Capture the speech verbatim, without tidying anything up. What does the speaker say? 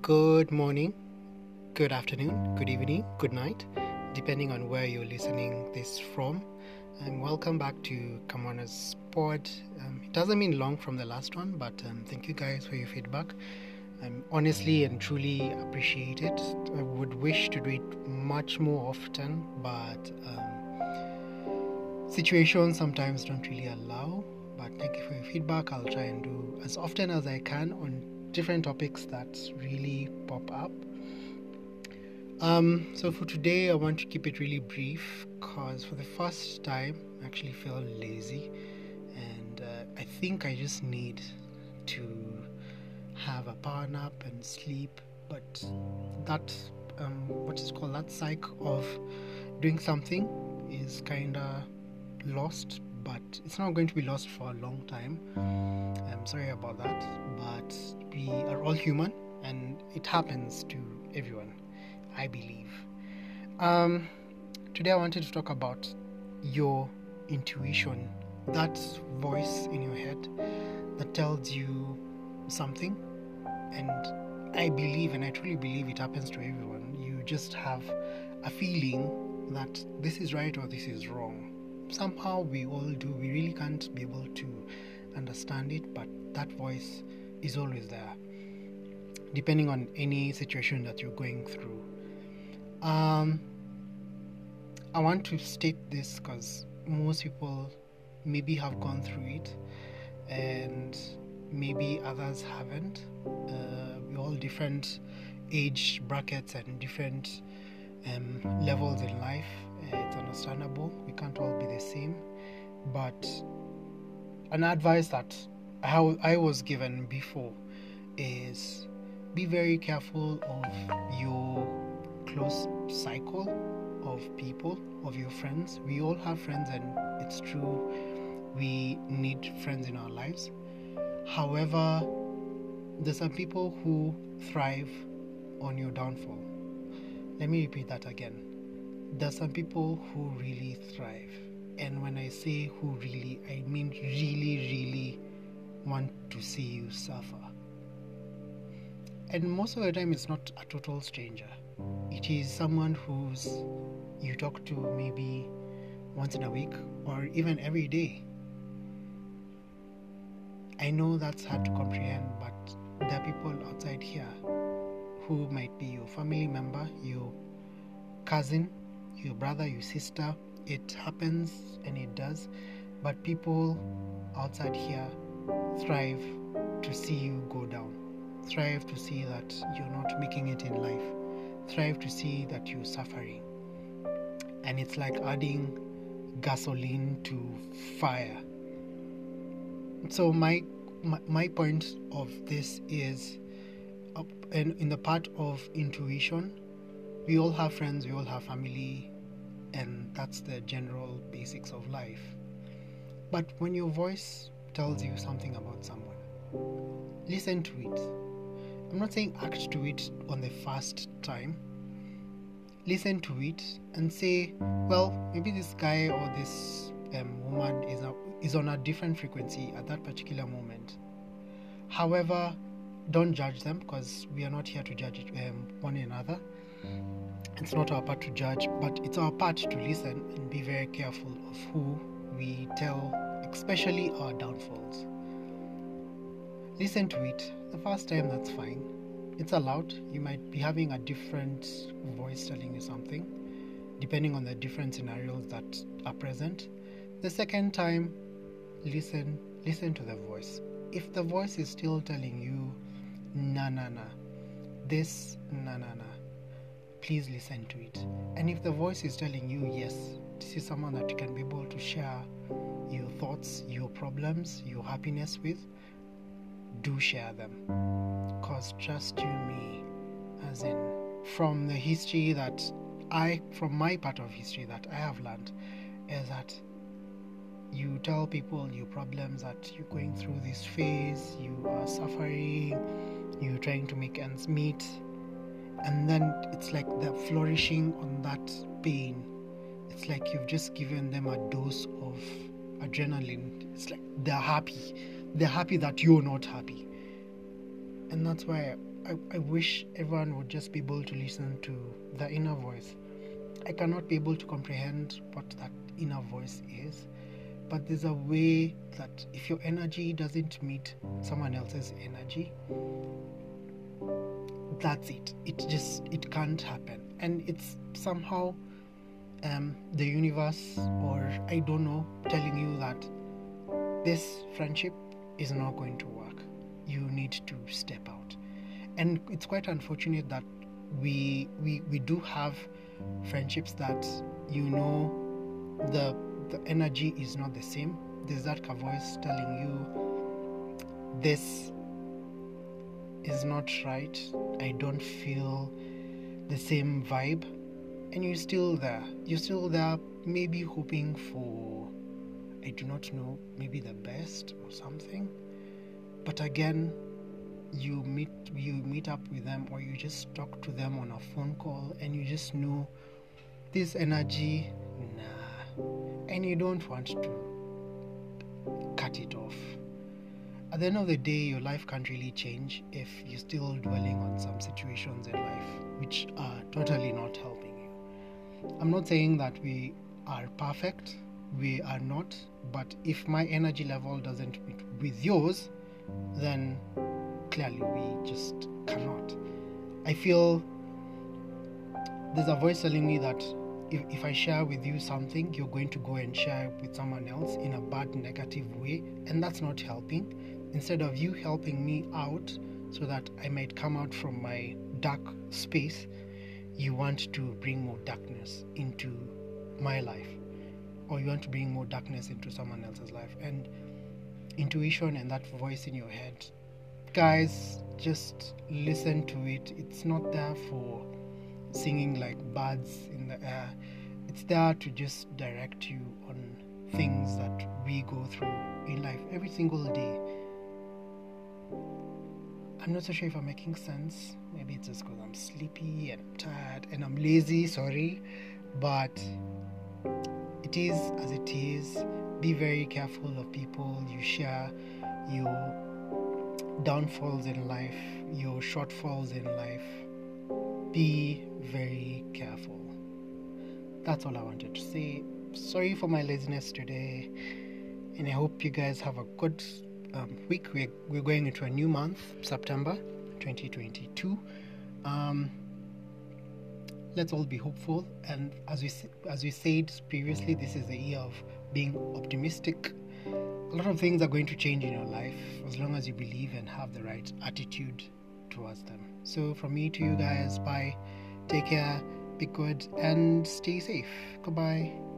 Good morning, good afternoon, good evening, good night, depending on where you're listening this from. And welcome back to Kamana's Pod. Um, it doesn't mean long from the last one, but um, thank you guys for your feedback. I um, honestly and truly appreciate it. I would wish to do it much more often, but um, situations sometimes don't really allow. But thank you for your feedback. I'll try and do as often as I can on different topics that really pop up. Um, so for today, I want to keep it really brief because for the first time, I actually feel lazy, and uh, I think I just need to have a power nap and sleep. But that, um, what is called that cycle of doing something is kind of lost, but it's not going to be lost for a long time. I'm sorry about that, but we are all human and it happens to everyone, I believe. Um, today I wanted to talk about your intuition, that voice in your head that tells you something. And I believe, and I truly believe it happens to everyone. You just have a feeling that this is right or this is wrong. Somehow we all do. We really can't be able to understand it, but that voice is always there, depending on any situation that you're going through. Um, I want to state this because most people maybe have gone through it, and maybe others haven't. Uh, we're all different age brackets and different um, levels in life. It's understandable, we can't all be the same, but an advice that how I was given before is be very careful of your close cycle of people, of your friends. We all have friends, and it's true, we need friends in our lives. However, there's some people who thrive on your downfall. Let me repeat that again. There are some people who really thrive, and when I say who really, I mean really, really want to see you suffer. And most of the time, it's not a total stranger. It is someone who's you talk to maybe once in a week or even every day. I know that's hard to comprehend, but there are people outside here who might be your family member, your cousin, your brother, your sister. It happens, and it does, but people outside here thrive to see you go down, thrive to see that you're not making it in life, thrive to see that you're suffering. And it's like adding gasoline to fire. So my my, my point of this is up in, in the part of intuition. We all have friends, we all have family, and that's the general basics of life. But when your voice tells you something about someone, listen to it. I'm not saying act to it on the first time. Listen to it and say, well, maybe this guy or this um, woman is, a, is on a different frequency at that particular moment. However, don't judge them, because we are not here to judge um, one another. It's not our part to judge, but it's our part to listen and be very careful of who we tell, especially our downfalls. Listen to it. The first time, that's fine. It's allowed. You might be having a different voice telling you something, depending on the different scenarios that are present. The second time, listen, listen to the voice. If the voice is still telling you, na na na, this na na na, please listen to it. And if the voice is telling you, yes, this is someone that you can be able to share your thoughts, your problems, your happiness with, do share them. Because trust you me, as in, from the history that I, from my part of history that I have learned, is that you tell people your problems, that you're going through this phase, you are suffering, you're trying to make ends meet. And then it's like they're flourishing on that pain. It's like you've just given them a dose of adrenaline It's like they're happy. They're happy that you're not happy. And that's why I, I wish everyone would just be able to listen to the inner voice. I cannot be able to comprehend what that inner voice is, but there's a way that if your energy doesn't meet someone else's energy, that's it. It just, it can't happen. And it's somehow um, the universe, or I don't know, telling you that this friendship is not going to work. You need to step out. And it's quite unfortunate that we we, we do have friendships that, you know, the the energy is not the same. There's that voice telling you this is not right, I don't feel the same vibe, and you're still there. You're still there, maybe hoping for, I do not know, maybe the best or something. But again, you meet you meet up with them, or you just talk to them on a phone call, and you just know this energy, nah, and you don't want to cut it off. At the end of the day, your life can't really change if you're still dwelling on some situations in life which are totally not helping you. I'm not saying that we are perfect, we are not, but if my energy level doesn't meet with yours, then clearly we just cannot. I feel there's a voice telling me that if, if I share with you something, you're going to go and share it with someone else in a bad, negative way, and that's not helping. Instead of you helping me out so that I might come out from my dark space, you want to bring more darkness into my life, or you want to bring more darkness into someone else's life. And intuition and that voice in your head, guys, just listen to it. It's not there for singing like birds in the air. It's there to just direct you on things that we go through in life every single day. I'm not so sure if I'm making sense. Maybe it's just because I'm sleepy and I'm tired and I'm lazy, sorry, but it is as it is. Be very careful of people you share your downfalls in life, your shortfalls in life. Be very careful. That's all I wanted to say. Sorry for my laziness today, and I hope you guys have a good um, week. We're, we're going into a new month, September twenty twenty-two. Um, let's all be hopeful, and as we as we said previously, this is the year of being optimistic. A lot of things are going to change in your life as long as you believe and have the right attitude towards them. So from me to you guys, bye, take care, be good, and stay safe. Goodbye.